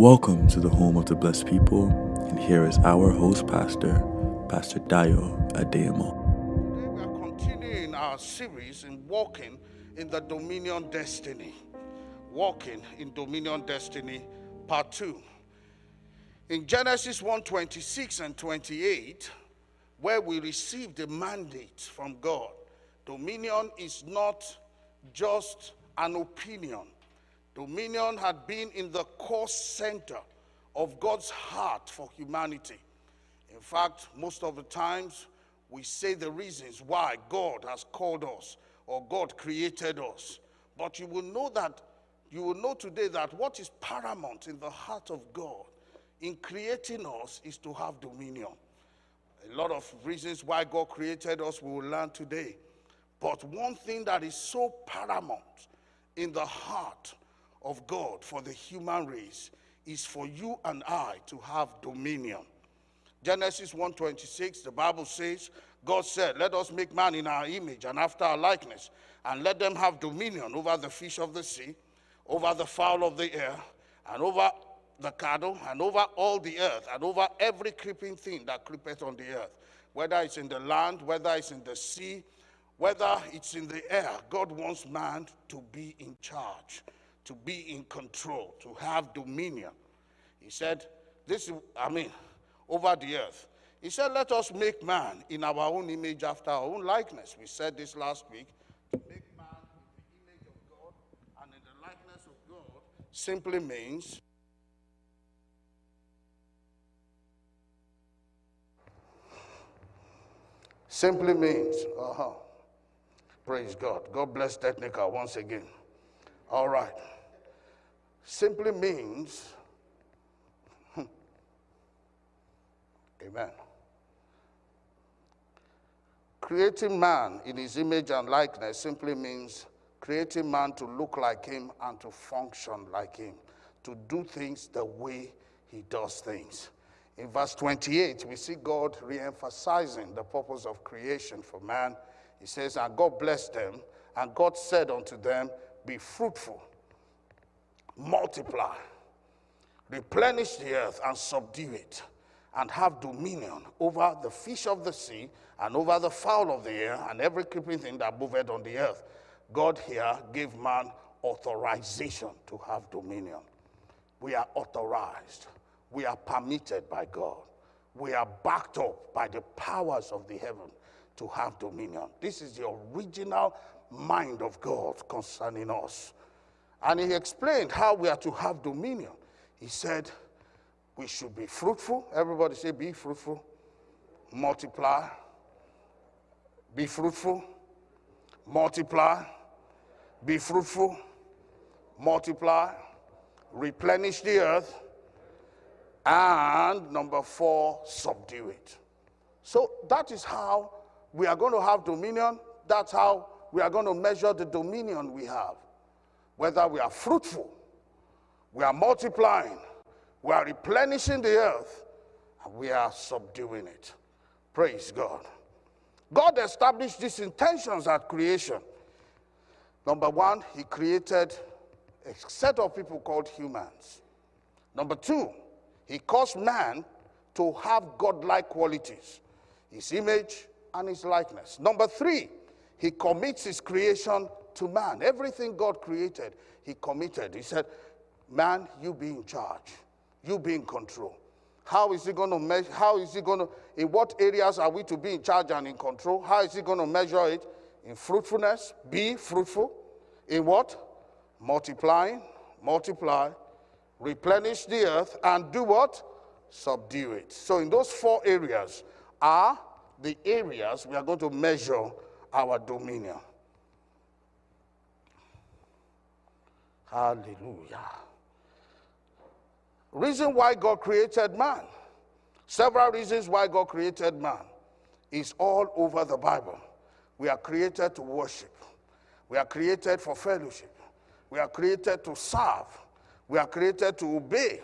Welcome to the home of the blessed people, and here is our host pastor, Pastor Dayo Adeyemo. Today we are continuing our series in walking in the Dominion Destiny. Walking in Dominion Destiny, part 2. In Genesis 1:26 and 28, where we received a mandate from God, dominion is not just an opinion. Dominion had been in the core center of God's heart for humanity. In fact, most of the times we say the reasons why God has called us or God created us. But you will know today that what is paramount in the heart of God in creating us is to have dominion. A lot of reasons why God created us we will learn today. But one thing that is so paramount in the heart of God for the human race is for you and I to have dominion. Genesis 1:26, the Bible says, God said, "Let us make man in our image and after our likeness, and let them have dominion over the fish of the sea, over the fowl of the air, and over the cattle, and over all the earth, and over every creeping thing that creepeth on the earth." Whether it's in the land, whether it's in the sea, whether it's in the air, God wants man to be in charge, to be in control, to have dominion. He said, over the earth. He said, "Let us make man in our own image after our own likeness." We said this last week. To make man in the image of God and in the likeness of God simply means praise God. God bless Technica once again. All right. Simply means, amen. Creating man in his image and likeness simply means creating man to look like him and to function like him, to do things the way he does things. In verse 28, we see God re-emphasizing the purpose of creation for man. He says, "And God blessed them, and God said unto them, Be fruitful, multiply, replenish the earth and subdue it, and have dominion over the fish of the sea, and over the fowl of the air, and every creeping thing that moveth on the earth." God here gave man authorization to have dominion. We are authorized. We are permitted by God. We are backed up by the powers of the heaven to have dominion. This is the original mind of God concerning us. And he explained how we are to have dominion. He said we should be fruitful. Everybody say, be fruitful. Multiply. Be fruitful. Multiply. Be fruitful. Multiply. Replenish the earth. And number 4, subdue it. So that is how we are going to have dominion. That's how we are going to measure the dominion we have. Whether we are fruitful, we are multiplying, we are replenishing the earth, and we are subduing it. Praise God. God established these intentions at creation. Number 1, he created a set of people called humans. Number 2, he caused man to have godlike qualities, his image and his likeness. Number 3, he commits his creation to man. Everything God created, he committed. He said, "Man, you be in charge. You be in control." How is he going to measure? In what areas are we to be in charge and in control? How is he going to measure it? In fruitfulness, be fruitful. In what? Multiplying, multiply, replenish the earth, and do what? Subdue it. So in those 4 areas are the areas we are going to measure our dominion. Hallelujah. Reason why God created man. Several reasons why God created man is all over the Bible. We are created to worship. We are created for fellowship. We are created to serve. We are created to obey.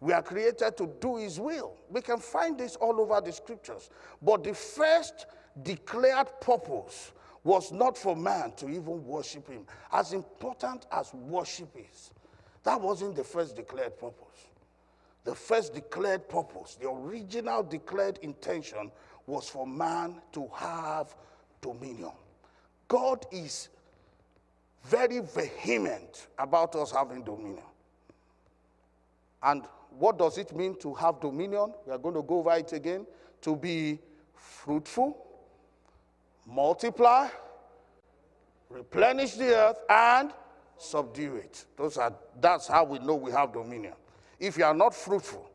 We are created to do his will. We can find this all over the scriptures. But the first declared purpose was not for man to even worship him. As important as worship is, that wasn't the first declared purpose. The first declared purpose, the original declared intention, was for man to have dominion. God is very vehement about us having dominion. And what does it mean to have dominion? We are going to go over it again. To be fruitful, multiply, replenish the earth, and subdue it. That's how we know we have dominion. If you are not fruitful,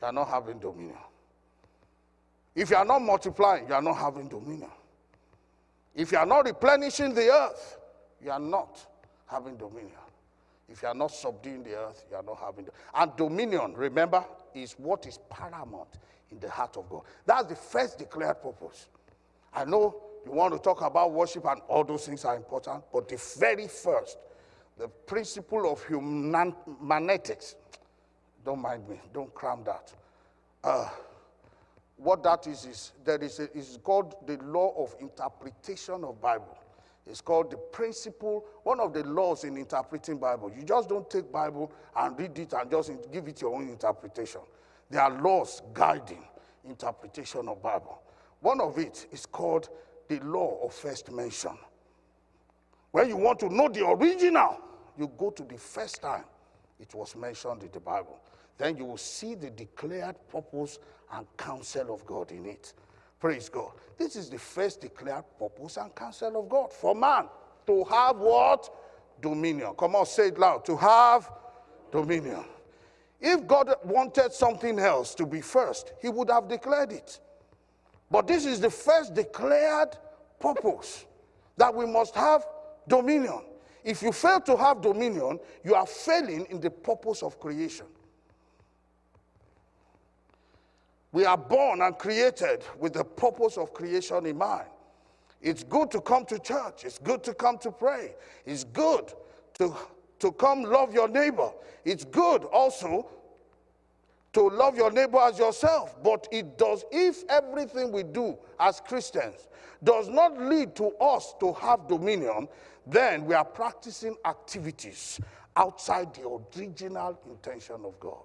you are not having dominion. If you are not multiplying, you are not having dominion. If you are not replenishing the earth, you are not having dominion. If you are not subduing the earth, you are not having dominion. And dominion, remember, is what is paramount in the heart of God. That's the first declared purpose. I know you want to talk about worship and all those things are important, but the very first, the principle of humanetics, don't mind me, don't cram that. What that is there is called the law of interpretation of Bible. It's called the principle, one of the laws in interpreting Bible. You just don't take Bible and read it and just give it your own interpretation. There are laws guiding interpretation of Bible. One of it is called the law of first mention. When you want to know the original, you go to the first time it was mentioned in the Bible. Then you will see the declared purpose and counsel of God in it. Praise God. This is the first declared purpose and counsel of God for man to have what? Dominion. Come on, say it loud. To have dominion. If God wanted something else to be first, he would have declared it. But this is the first declared purpose, that we must have dominion. If you fail to have dominion, you are failing in the purpose of creation. We are born and created with the purpose of creation in mind. It's good to come to church. It's good to come to pray. It's good to come love your neighbor. It's good also to love your neighbor as yourself. But if everything we do as Christians does not lead to us to have dominion, then we are practicing activities outside the original intention of God.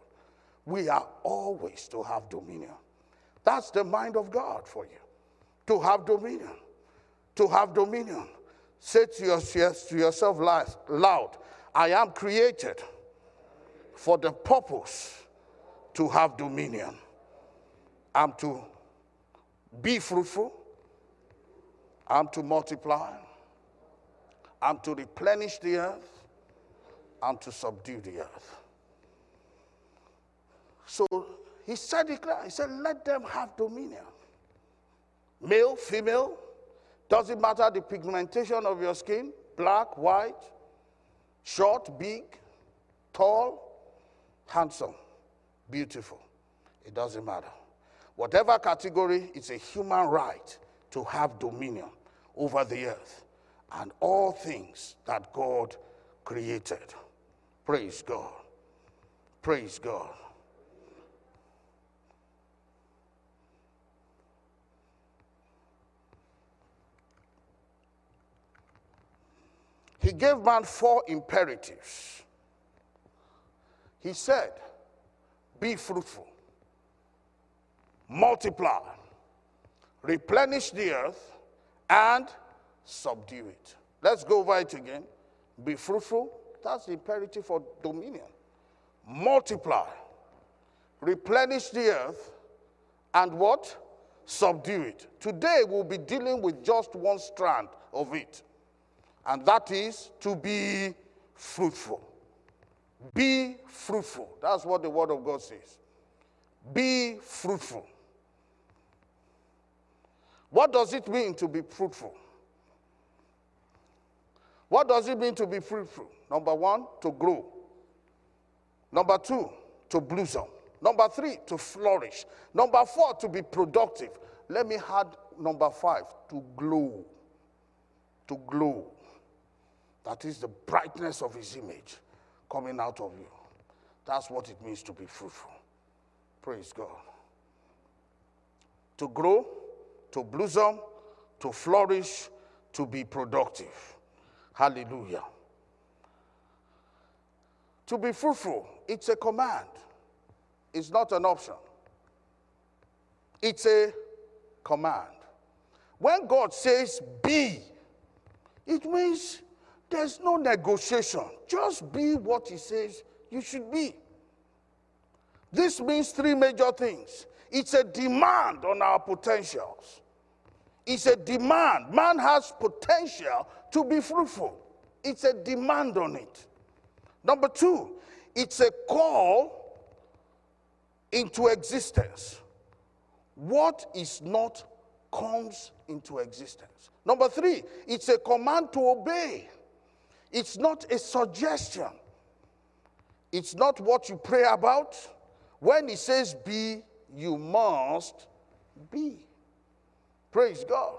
We are always to have dominion. That's the mind of God for you. To have dominion. To have dominion. Say to yourself loud, I am created for the purpose to have dominion. I'm to be fruitful. I'm to multiply. I'm to replenish the earth. I'm to subdue the earth. So he said, let them have dominion. Male, female, doesn't matter the pigmentation of your skin, black, white, short, big, tall, handsome, beautiful. It doesn't matter. Whatever category, it's a human right to have dominion over the earth and all things that God created. Praise God. Praise God. He gave man four imperatives. He said, be fruitful, multiply, replenish the earth, and subdue it. Let's go over it again. Be fruitful, that's the imperative for dominion. Multiply, replenish the earth, and what? Subdue it. Today we'll be dealing with just one strand of it. And that is to be fruitful. Be fruitful. That's what the Word of God says. Be fruitful. What does it mean to be fruitful? What does it mean to be fruitful? Number one, to grow. Number two, to blossom. Number three, to flourish. Number four, to be productive. Let me add number five, to glow. To glow. That is the brightness of his image coming out of you. That's what it means to be fruitful. Praise God. To grow, to blossom, to flourish, to be productive. Hallelujah. To be fruitful, it's a command. It's not an option. It's a command. When God says be, it means there's no negotiation. Just be what he says you should be. This means three major things. It's a demand on our potentials. It's a demand. Man has potential to be fruitful. It's a demand on it. Number two, it's a call into existence. What is not comes into existence. Number three, it's a command to obey. It's not a suggestion. It's not what you pray about. When he says be, you must be. Praise God.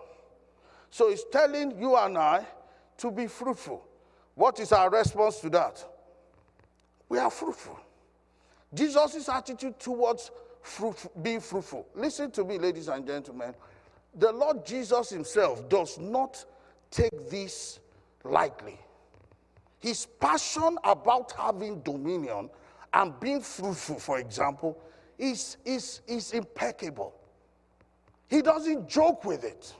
So he's telling you and I to be fruitful. What is our response to that? We are fruitful. Jesus' attitude towards being fruitful. Listen to me, ladies and gentlemen. The Lord Jesus himself does not take this lightly. His passion about having dominion and being fruitful, for example, is impeccable. He doesn't joke with it.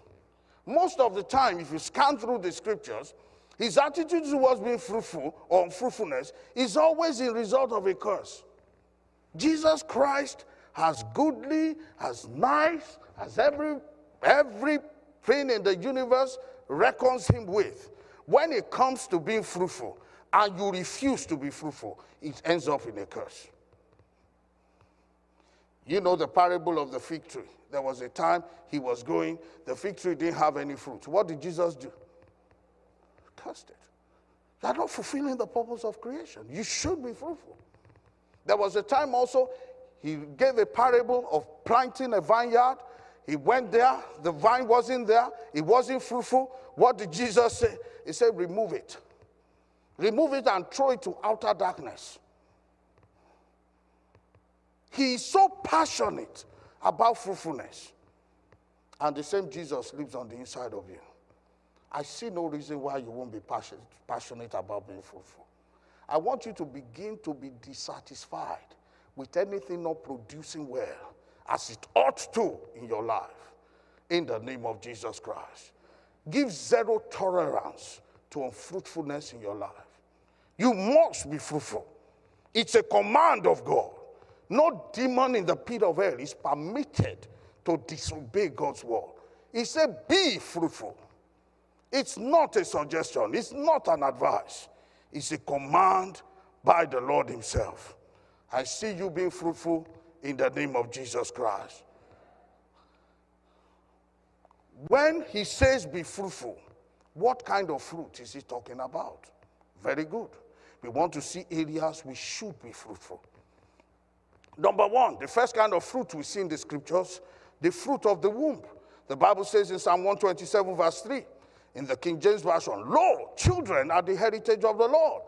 Most of the time, if you scan through the scriptures, his attitude towards being fruitful or fruitfulness is always the result of a curse. Jesus Christ, as goodly, as nice, as everything in the universe reckons him with. When it comes to being fruitful and you refuse to be fruitful, it ends up in a curse. You know the parable of the fig tree. There was a time he was going, the fig tree didn't have any fruit. What did Jesus do? Cursed it. You are not fulfilling the purpose of creation. You should be fruitful. There was a time also he gave a parable of planting a vineyard. He went there. The vine wasn't there. It wasn't fruitful. What did Jesus say? He said, remove it. Remove it and throw it to outer darkness. He is so passionate about fruitfulness. And the same Jesus lives on the inside of you. I see no reason why you won't be passionate about being fruitful. I want you to begin to be dissatisfied with anything not producing well, as it ought to in your life, in the name of Jesus Christ. Give zero tolerance to unfruitfulness in your life. You must be fruitful. It's a command of God. No demon in the pit of hell is permitted to disobey God's word. He said, be fruitful. It's not a suggestion. It's not an advice. It's a command by the Lord himself. I see you being fruitful in the name of Jesus Christ. When he says be fruitful, what kind of fruit is he talking about? Very good. We want to see areas we should be fruitful. Number one, the first kind of fruit we see in the scriptures, the fruit of the womb. The Bible says in Psalm 127 verse 3, in the King James Version, lo, children are the heritage of the Lord,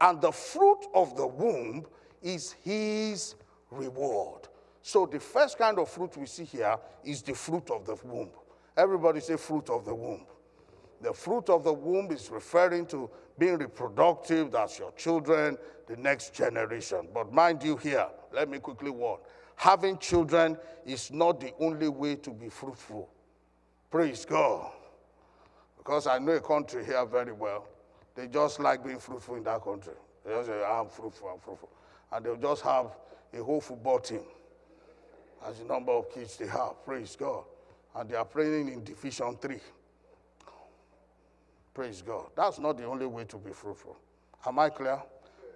and the fruit of the womb is his reward. So the first kind of fruit we see here is the fruit of the womb. Everybody say fruit of the womb. The fruit of the womb is referring to being reproductive. That's your children, the next generation. But mind you here, let me quickly warn. Having children is not the only way to be fruitful. Praise God. Because I know a country here very well. They just like being fruitful in that country. They just say, I'm fruitful, I'm fruitful. And they'll just have a whole football team as the number of kids they have. Praise God. And they are playing in Division 3. Praise God. That's not the only way to be fruitful. Am I clear?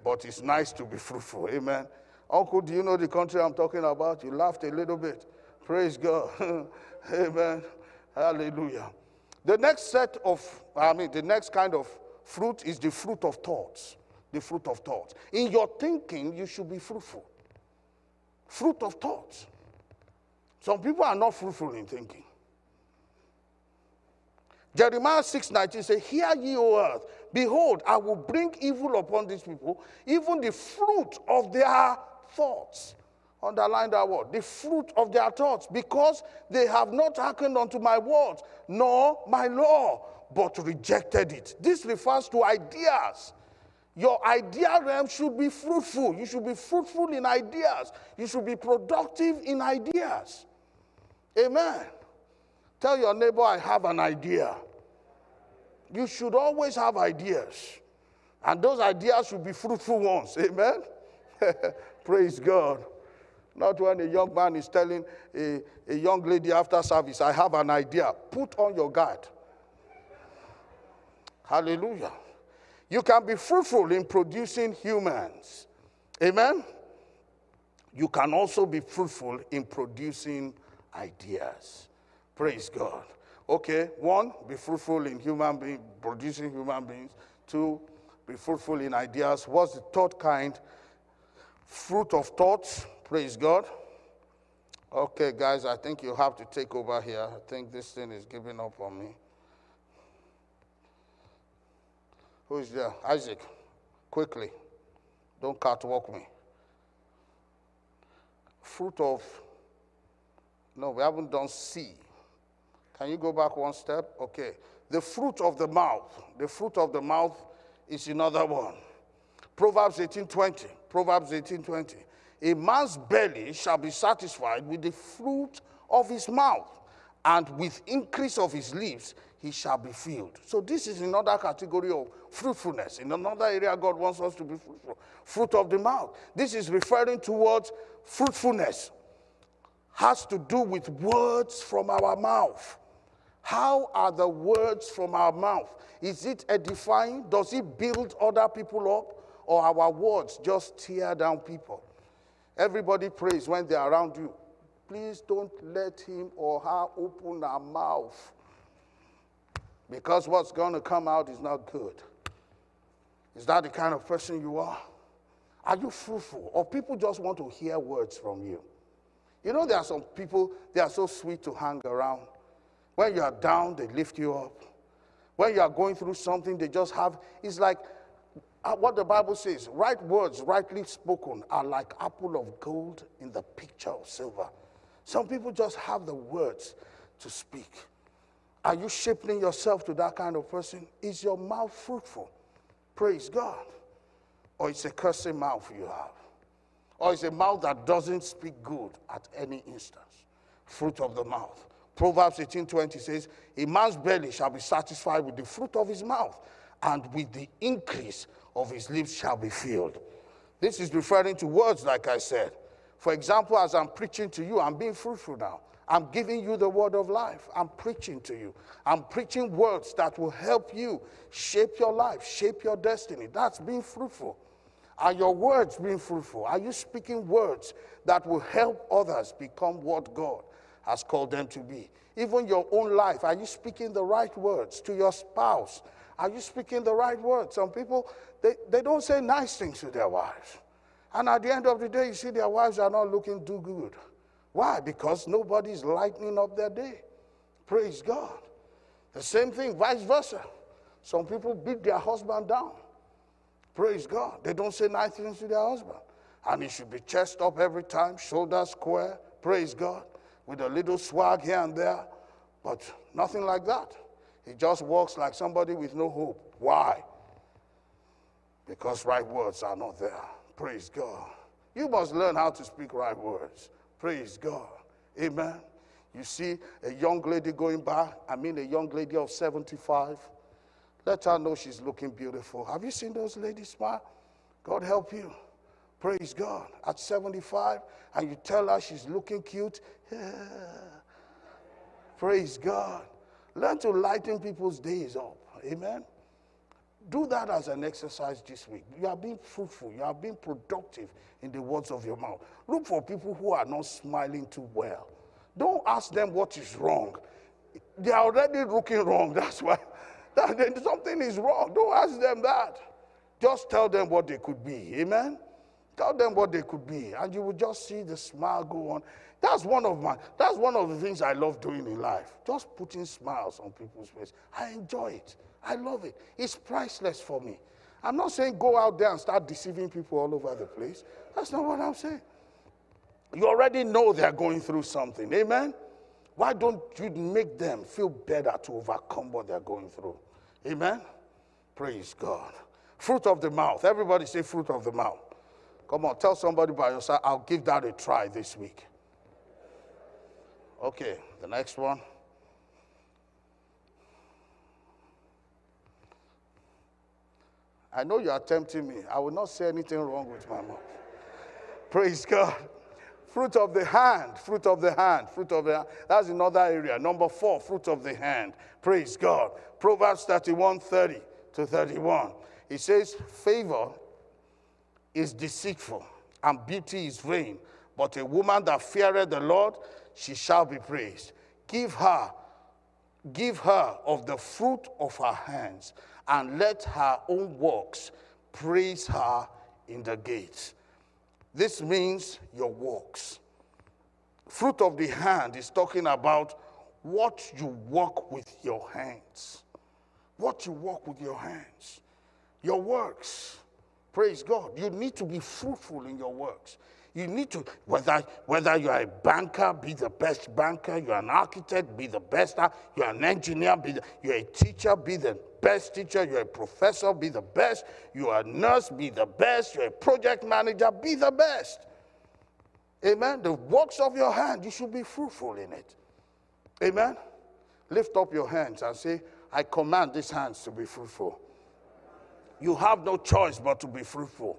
But it's nice to be fruitful. Amen. Uncle, do you know the country I'm talking about? You laughed a little bit. Praise God. Amen. Hallelujah. The next kind of fruit is the fruit of thoughts. The fruit of thoughts. In your thinking, you should be fruitful. Fruit of thoughts. Some people are not fruitful in thinking. Jeremiah 6:19 says, hear ye, O earth, behold, I will bring evil upon these people, even the fruit of their thoughts. Underline that word, the fruit of their thoughts, because they have not hearkened unto my words, nor my law, but rejected it. This refers to ideas. Your idea realm should be fruitful. You should be fruitful in ideas. You should be productive in ideas. Amen. Tell your neighbor, I have an idea. You should always have ideas. And those ideas should be fruitful ones. Amen. Praise God. Not when a young man is telling a young lady after service, I have an idea. Put on your guard. Hallelujah. You can be fruitful in producing humans. Amen. You can also be fruitful in producing ideas. Praise God. Okay, 1, be fruitful in human beings, producing human beings. 2, be fruitful in ideas. What's the third kind? Fruit of thoughts. Praise God. Okay, guys, I think you have to take over here. I think this thing is giving up on me. Who is there? Isaac, quickly. Don't catwalk me. Fruit of... No, we haven't done C. Can you go back 1 step? Okay. The fruit of the mouth. The fruit of the mouth is another one. Proverbs 18:20. Proverbs 18:20. A man's belly shall be satisfied with the fruit of his mouth, and with increase of his lips he shall be filled. So this is another category of fruitfulness. In another area, God wants us to be fruitful. Fruit of the mouth. This is referring towards fruitfulness. Has to do with words from our mouth. How are the words from our mouth? Is it edifying? Does it build other people up? Or our words just tear down people? Everybody prays when they're around you. Please don't let him or her open her mouth. Because what's going to come out is not good. Is that the kind of person you are? Are you fruitful? Or people just want to hear words from you? You know, there are some people, they are so sweet to hang around. When you are down, they lift you up. When you are going through something, they just have, it's like what the Bible says, right words rightly spoken are like apple of gold in the picture of silver. Some people just have the words to speak. Are you shaping yourself to that kind of person? Is your mouth fruitful? Praise God. Or it's a cursing mouth you have. Or it's a mouth that doesn't speak good at any instance. Fruit of the mouth. Proverbs 18:20 says, a man's belly shall be satisfied with the fruit of his mouth, and with the increase of his lips shall be filled. This is referring to words, like I said. For example, as I'm preaching to you, I'm being fruitful now. I'm giving you the word of life. I'm preaching to you. I'm preaching words that will help you shape your life, shape your destiny. That's being fruitful. Are your words being fruitful? Are you speaking words that will help others become what God has called them to be? Even your own life, are you speaking the right words to your spouse? Are you speaking the right words? Some people, they don't say nice things to their wives. And at the end of the day, you see their wives are not looking too good. Why? Because nobody's lightening up their day. Praise God. The same thing, vice versa. Some people beat their husband down. Praise God. They don't say nice things to their husband. And it should be chest up every time, shoulders square, praise God, with a little swag here and there. But nothing like that. He just walks like somebody with no hope. Why? Because right words are not there. Praise God. You must learn how to speak right words. Praise God. Amen. You see a young lady going by, I mean a young lady of 75, let her know she's looking beautiful. Have you seen those ladies smile? God help you. Praise God. At 75, and you tell her she's looking cute. Praise God. Learn to lighten people's days up. Amen. Do that as an exercise this week. You are being fruitful. You are being productive in the words of your mouth. Look for people who are not smiling too well. Don't ask them what is wrong. They are already looking wrong. That's why. That something is wrong. Don't ask them that. Just tell them what they could be. Amen? Tell them what they could be. And you will just see the smile go on. That's one of the things I love doing in life. Just putting smiles on people's faces. I enjoy it. I love it. It's priceless for me. I'm not saying go out there and start deceiving people all over the place. That's not what I'm saying. You already know they're going through something. Amen? Why don't you make them feel better to overcome what they're going through? Amen? Praise God. Fruit of the mouth. Everybody say fruit of the mouth. Come on, tell somebody by yourself, I'll give that a try this week. Okay, the next one. I know you are tempting me. I will not say anything wrong with my mouth. Praise God. Fruit of the hand, fruit of the hand, fruit of the hand. That's another area. Number 4, fruit of the hand. Praise God. Proverbs 31:30 to 31. It says, favor is deceitful and beauty is vain, but a woman that feareth the Lord, she shall be praised. Give her of the fruit of her hands, and let her own works praise her in the gates. This means your works. Fruit of the hand is talking about what you work with your hands. What you work with your hands. Your works. Praise God. You need to be fruitful in your works. You need to, whether you are a banker, be the best banker. You are an architect, be the best. You are an engineer, you are a teacher, be the best teacher. You are a professor, be the best. You are a nurse, be the best. You are a project manager, be the best. Amen. The works of your hand, you should be fruitful in it. Amen. Lift up your hands and say, I command these hands to be fruitful. You have no choice but to be fruitful.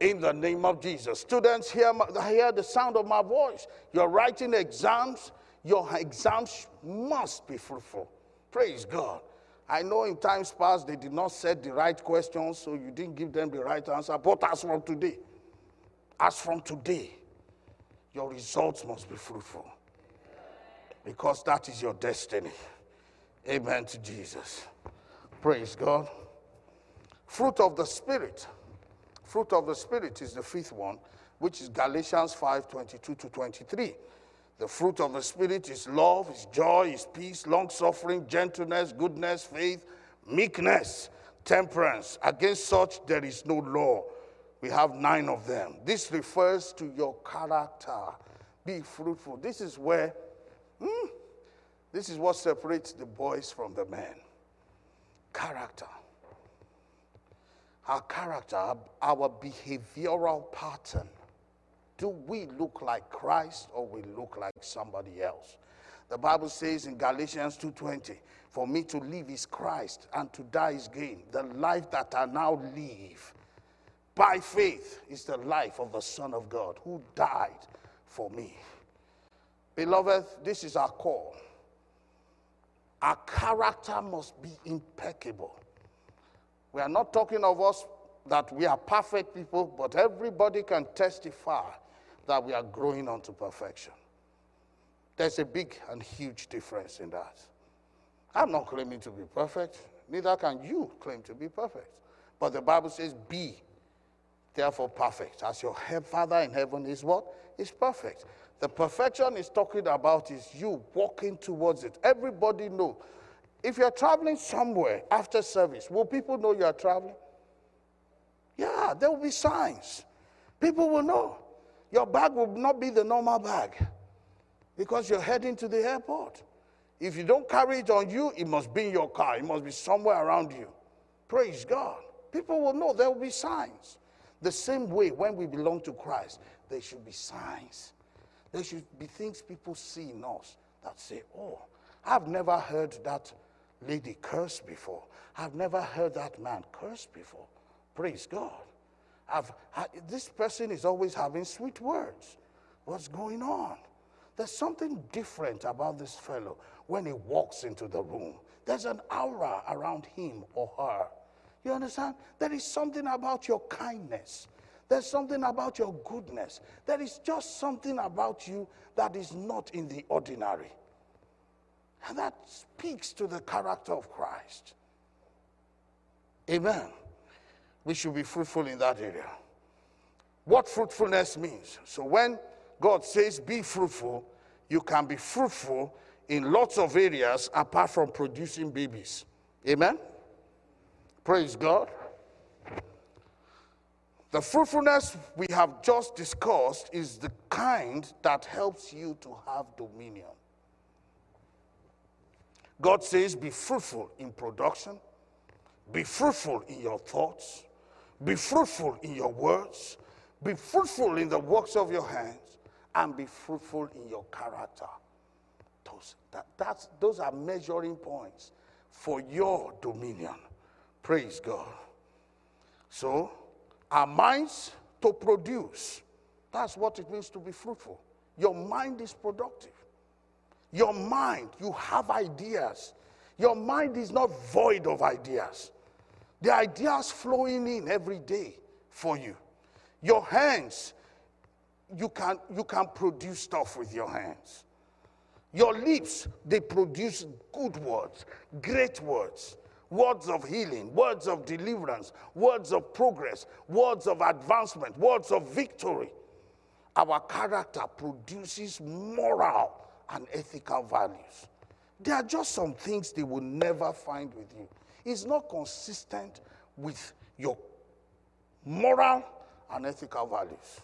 In the name of Jesus. Students, hear the sound of my voice. You're writing exams. Your exams must be fruitful. Praise God. I know in times past they did not set the right questions, so you didn't give them the right answer. But as from today, your results must be fruitful. Because that is your destiny. Amen to Jesus. Praise God. Fruit of the Spirit. Fruit of the Spirit is the 5th one, which is Galatians 5:22 to 23. The fruit of the Spirit is love, is joy, is peace, long-suffering, gentleness, goodness, faith, meekness, temperance. Against such there is no law. We have 9 of them. This refers to your character. Be fruitful. This is where, this is what separates the boys from the men. Character. Our character, our behavioral pattern. Do we look like Christ or we look like somebody else? The Bible says in Galatians 2:20, for me to live is Christ and to die is gain. The life that I now live by faith is the life of the Son of God who died for me. Beloved, this is our call. Our character must be impeccable. We are not talking of us that we are perfect people, but everybody can testify that we are growing unto perfection. There's a big and huge difference in that. I'm not claiming to be perfect. Neither can you claim to be perfect. But the Bible says, be therefore perfect. As your Father in heaven is what? Is perfect. The perfection is talking about is you walking towards it. Everybody knows. If you're traveling somewhere after service, will people know you're traveling? Yeah, there will be signs. People will know. Your bag will not be the normal bag because you're heading to the airport. If you don't carry it on you, it must be in your car. It must be somewhere around you. Praise God. People will know. There will be signs. The same way when we belong to Christ, there should be signs. There should be things people see in us that say, oh, I've never heard that lady curse before. I've never heard that man curse before. Praise God. This person is always having sweet words. What's going on? There's something different about this fellow when he walks into the room. There's an aura around him or her. You understand? There is something about your kindness. There's something about your goodness. There is just something about you that is not in the ordinary. And that speaks to the character of Christ. Amen. We should be fruitful in that area. What fruitfulness means. So when God says be fruitful, you can be fruitful in lots of areas apart from producing babies. Amen. Praise God. The fruitfulness we have just discussed is the kind that helps you to have dominion. God says, be fruitful in production, Be fruitful in your thoughts. Be fruitful in your words. Be fruitful in the works of your hands. And be fruitful in your character. Those are measuring points for your dominion. Praise God. So, our minds to produce. That's what it means to be fruitful. Your mind is productive. Your mind, you have ideas. Your mind is not void of ideas. The ideas flowing in every day for you. Your hands, you can produce stuff with your hands. Your lips, they produce good words, great words. Words of healing, words of deliverance, words of progress, words of advancement, words of victory. Our character produces moral and ethical values. There are just some things they will never find with you. It's not consistent with your moral and ethical values.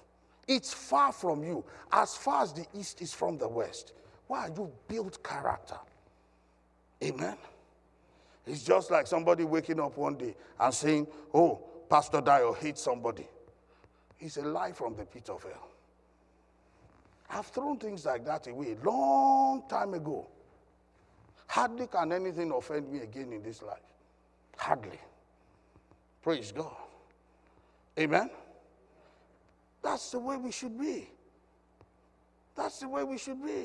It's far from you, as far as the East is from the West. Why? You build character. Amen. It's just like somebody waking up one day and saying, oh, Pastor Dayo hates somebody. It's a lie from the pit of hell. I've thrown things like that away a long time ago. Hardly can anything offend me again in this life. Hardly. Praise God. Amen? That's the way we should be. That's the way we should be.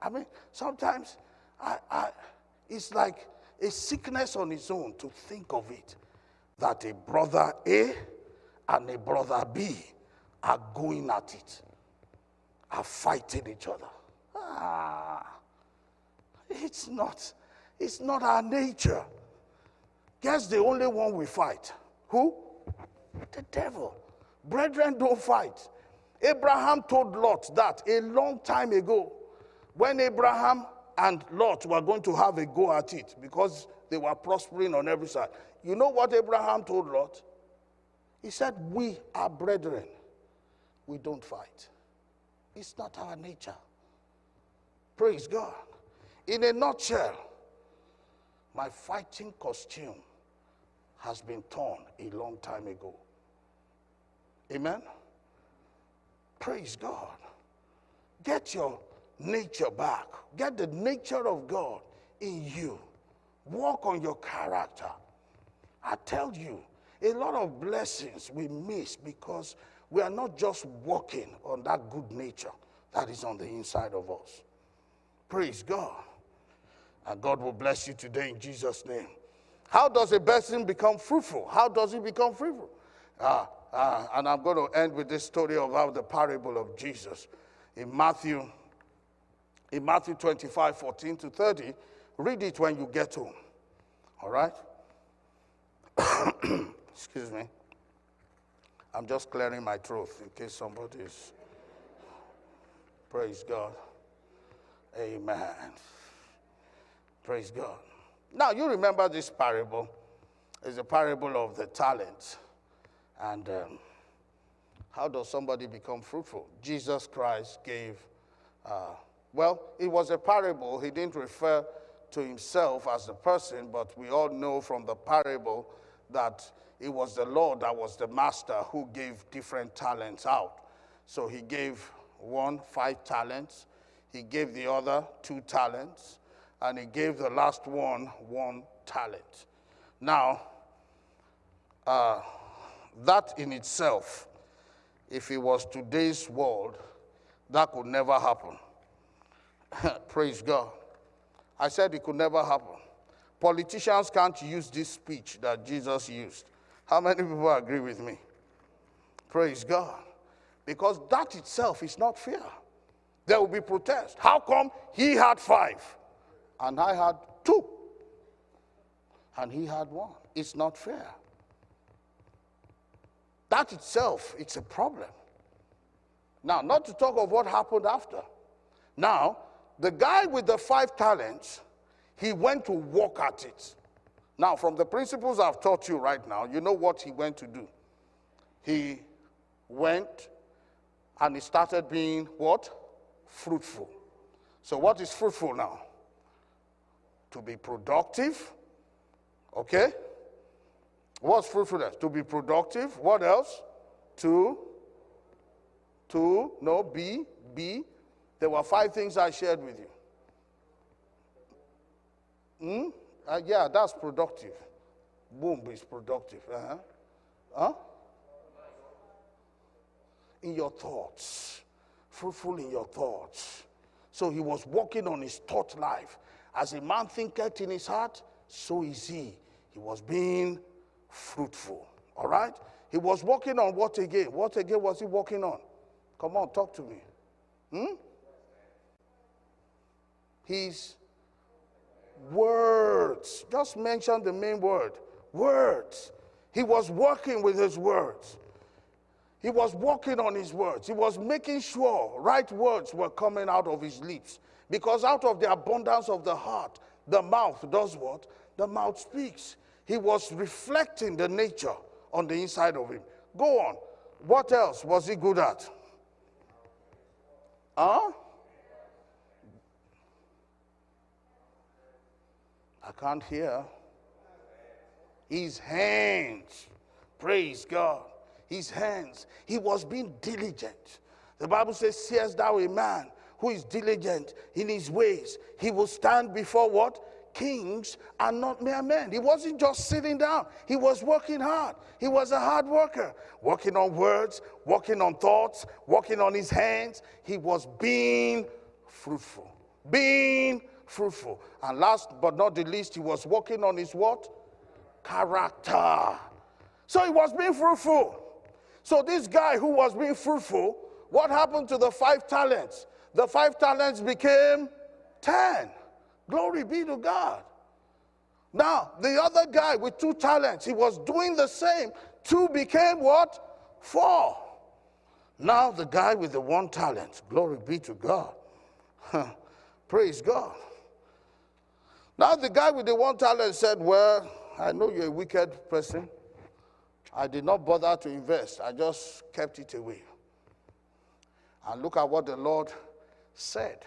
I mean, sometimes it's like a sickness on its own to think of it, that a brother A and a brother B are going at it, are fighting each other. It's not our nature. Guess the only one we fight. Who? The devil. Brethren don't fight. Abraham told Lot that a long time ago, when Abraham and Lot were going to have a go at it because they were prospering on every side. You know what Abraham told Lot? He said, we are brethren. We don't fight. It's not our nature. Praise God. In a nutshell, my fighting costume has been torn a long time ago. Amen? Praise God. Get your nature back. Get the nature of God in you. Walk on your character. I tell you, a lot of blessings we miss because we are not just walking on that good nature that is on the inside of us. Praise God. And God will bless you today in Jesus' name. How does a person become fruitful? How does he become fruitful? And I'm going to end with this story about the parable of Jesus. In Matthew 25, 14 to 30, read it when you get home. All right? Excuse me. I'm just clearing my throat in case somebody is... Praise God. Amen. Praise God. Now, you remember this parable. It's a parable of the talents. And how does somebody become fruitful? Jesus Christ gave... well, it was a parable. He didn't refer to himself as the person, but we all know from the parable that it was the Lord that was the master who gave different talents out. So he gave one 5 talents, he gave the other 2 talents, and he gave the last one 1 talent. Now, that in itself, if it was today's world, that could never happen. Praise God. I said it could never happen. Politicians can't use this speech that Jesus used. How many people agree with me? Praise God. Because that itself is not fair. There will be protest. How come he had 5 and I had 2 and he had 1? It's not fair. That itself, it's a problem. Now, not to talk of what happened after. Now, the guy with the 5 talents, he went to work at it. Now, from the principles I've taught you right now, you know what he went to do. He went and he started being what? Fruitful. So what is fruitful now? To be productive, okay? What's fruitfulness? To be productive. What else? Be. There were 5 things I shared with you. Yeah, that's productive. Boom is productive. In your thoughts. Fruitful in your thoughts. So he was working on his thought life. As a man thinketh in his heart, so is he. He was being fruitful. All right? He was working on what again? What again was he working on? Come on, talk to me. His words. Just mention the main word. Words. He was working with his words. He was working on his words. He was making sure right words were coming out of his lips. Because out of the abundance of the heart, the mouth does what? The mouth speaks. He was reflecting the nature on the inside of him. Go on. What else was he good at? I can't hear. His hands. Praise God. His hands. He was being diligent. The Bible says, seest thou a man who is diligent in his ways? He will stand before what? Kings, and not mere men. He wasn't just sitting down. He was working hard. He was a hard worker. Working on words, working on thoughts, working on his hands. He was being fruitful. Being fruitful. And last but not the least, he was working on his what? Character. So he was being fruitful. So this guy who was being fruitful, what happened to the 5 talents? The 5 talents became 10. Glory be to God. Now, the other guy with 2 talents, he was doing the same. 2 became what? 4. Now, the guy with the 1 talent, glory be to God. Praise God. Now, the guy with the 1 talent said, well, I know you're a wicked person. I did not bother to invest. I just kept it away. And look at what the Lord said.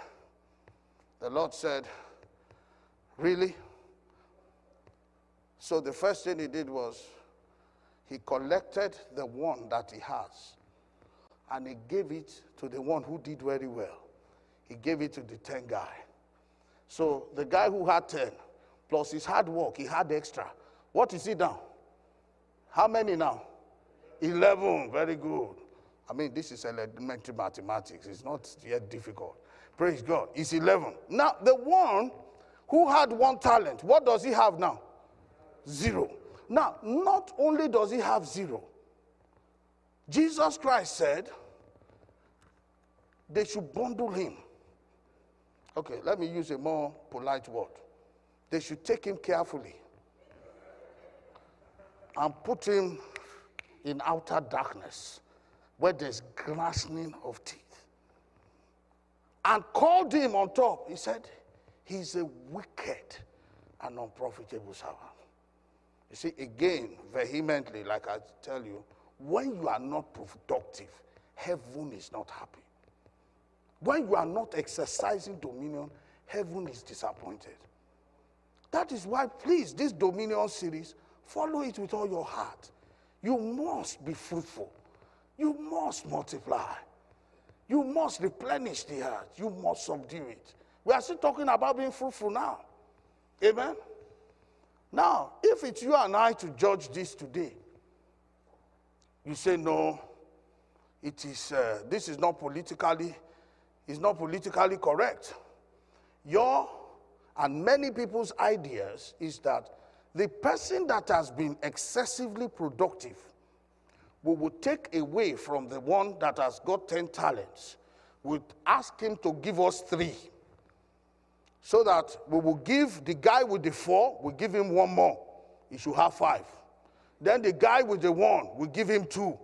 The Lord said, really? So the first thing he did was he collected the 1 that he has and he gave it to the 1 who did very well. He gave it to the 10 guy. So the guy who had 10 plus his hard work, he had extra. What is he now? How many now? 11. Very good. I mean, this is elementary mathematics. It's not yet difficult. Praise God. It's 11. Now, the 1 who had 1 talent, what does he have now? 0. Now, not only does he have 0, Jesus Christ said they should bundle him. Okay, let me use a more polite word. They should take him carefully and put him in outer darkness where there's gnashing of teeth. And called him on top. He said, he's a wicked and unprofitable servant. You see, again, vehemently, like I tell you, when you are not productive, heaven is not happy. When you are not exercising dominion, heaven is disappointed. That is why, please, this dominion series, follow it with all your heart. You must be fruitful. You must multiply. You must replenish the earth. You must subdue it. We are still talking about being fruitful now. Amen? Now, if it's you and I to judge this today, you say, no, it is, this is not politically, it's not politically correct. Your and many people's ideas is that the person that has been excessively productive, we will take away from the 1 that has got 10 talents. We'll ask him to give us 3. So that we will give the guy with the 4, we'll give him 1 more. He should have 5. Then the guy with the 1, we'll give him 2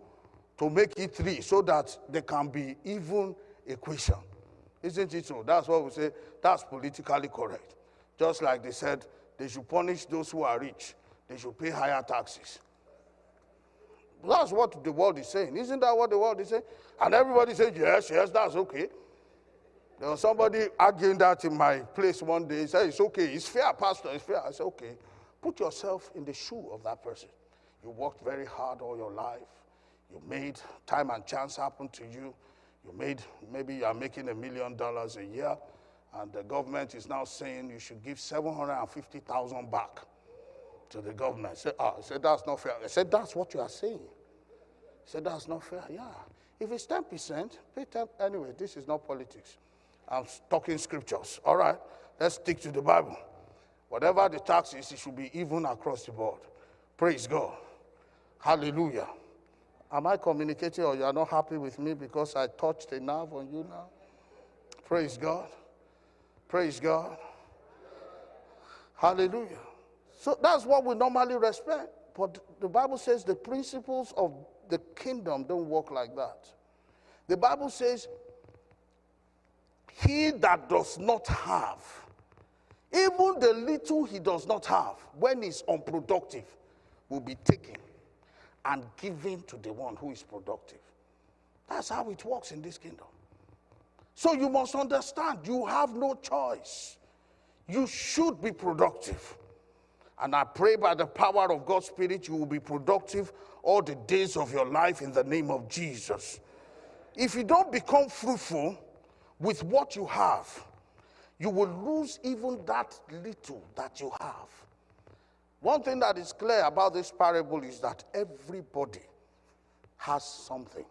to make it 3 so that there can be even equation. Isn't it so? That's what we say. That's politically correct. Just like they said, they should punish those who are rich. They should pay higher taxes. That's what the world is saying. Isn't that what the world is saying? And everybody says, yes, yes, that's okay. There was somebody arguing that in my place one day. He said, it's okay. It's fair, Pastor. It's fair. I said, okay. Put yourself in the shoe of that person. You worked very hard all your life. You made time and chance happen to you. You made, maybe you are making $1 million a year, and the government is now saying you should give 750,000 back to the government. I said, that's not fair. I said, that's what you are saying. I said, that's not fair. Yeah. If it's 10%, pay 10. Anyway, this is not politics. I'm talking scriptures. All right, let's stick to the Bible. Whatever the tax is, it should be even across the board. Praise God. Hallelujah. Am I communicating, or you are not happy with me because I touched a nerve on you now? Praise God. Praise God. Hallelujah. So that's what we normally respect. But the Bible says the principles of the kingdom don't work like that. The Bible says, he that does not have, even the little he does not have, when he's unproductive, will be taken and given to the one who is productive. That's how it works in this kingdom. So you must understand, you have no choice. You should be productive. And I pray by the power of God's Spirit, you will be productive all the days of your life in the name of Jesus. If you don't become fruitful with what you have, you will lose even that little that you have. One thing that is clear about this parable is that everybody has something.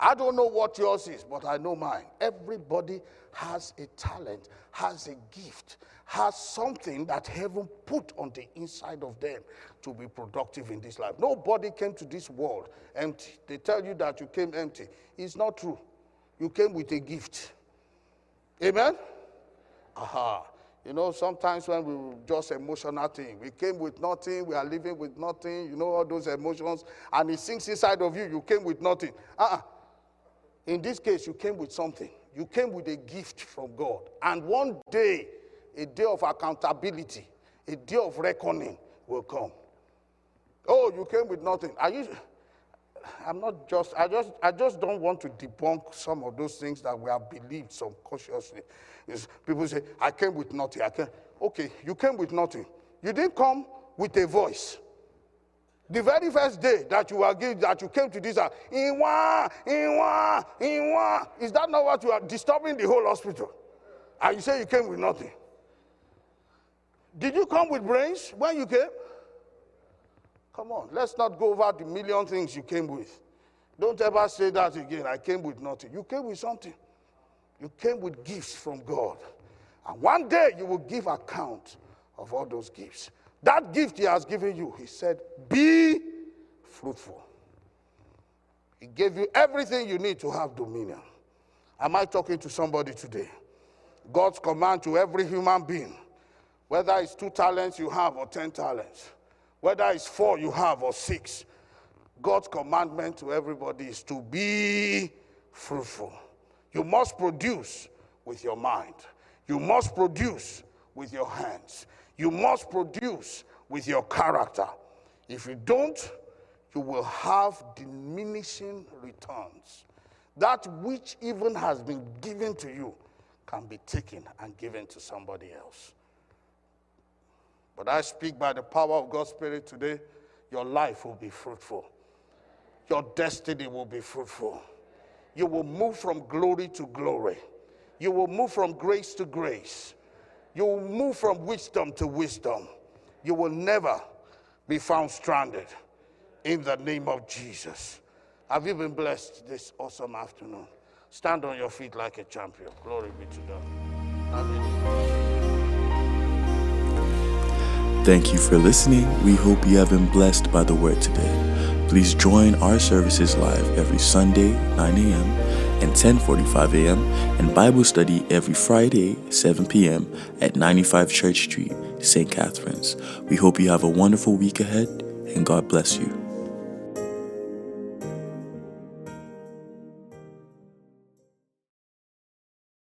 I don't know what yours is, but I know mine. Everybody has a talent, has a gift, has something that heaven put on the inside of them to be productive in this life. Nobody came to this world empty. They tell you that you came empty. It's not true. You came with a gift. Amen? Aha. You know, sometimes when we just emotional thing, we came with nothing, we are living with nothing, you know, all those emotions, and it sinks inside of you, you came with nothing. In this case, you came with something. You came with a gift from God. And one day, a day of accountability, a day of reckoning will come. Oh, you came with nothing. I just don't want to debunk some of those things that we have believed subconsciously. People say, I came with nothing. Okay, you came with nothing. You didn't come with a voice. The very first day that you were given, that you came to this house, is that not what you are disturbing the whole hospital? And you say you came with nothing. Did you come with brains when you came? Come on, let's not go over the million things you came with. Don't ever say that again, I came with nothing. You came with something. You came with gifts from God. And one day you will give account of all those gifts. That gift he has given you, he said, be fruitful. He gave you everything you need to have dominion. Am I talking to somebody today? God's command to every human being, whether it's 2 talents you have or 10 talents, whether it's 4 you have or 6, God's commandment to everybody is to be fruitful. You must produce with your mind. You must produce with your hands. You must produce with your character. If you don't, you will have diminishing returns. That which even has been given to you can be taken and given to somebody else. But I speak by the power of God's Spirit today, your life will be fruitful. Your destiny will be fruitful. You will move from glory to glory. You will move from grace to grace. You will move from wisdom to wisdom. You will never be found stranded in the name of Jesus. Have you been blessed this awesome afternoon? Stand on your feet like a champion. Glory be to God. Amen. Thank you for listening. We hope you have been blessed by the word today. Please join our services live every Sunday, 9 a.m., and 10:45 a.m. and Bible study every Friday 7 p.m. at 95 Church Street, St. Catharines. We hope you have a wonderful week ahead, and God bless you.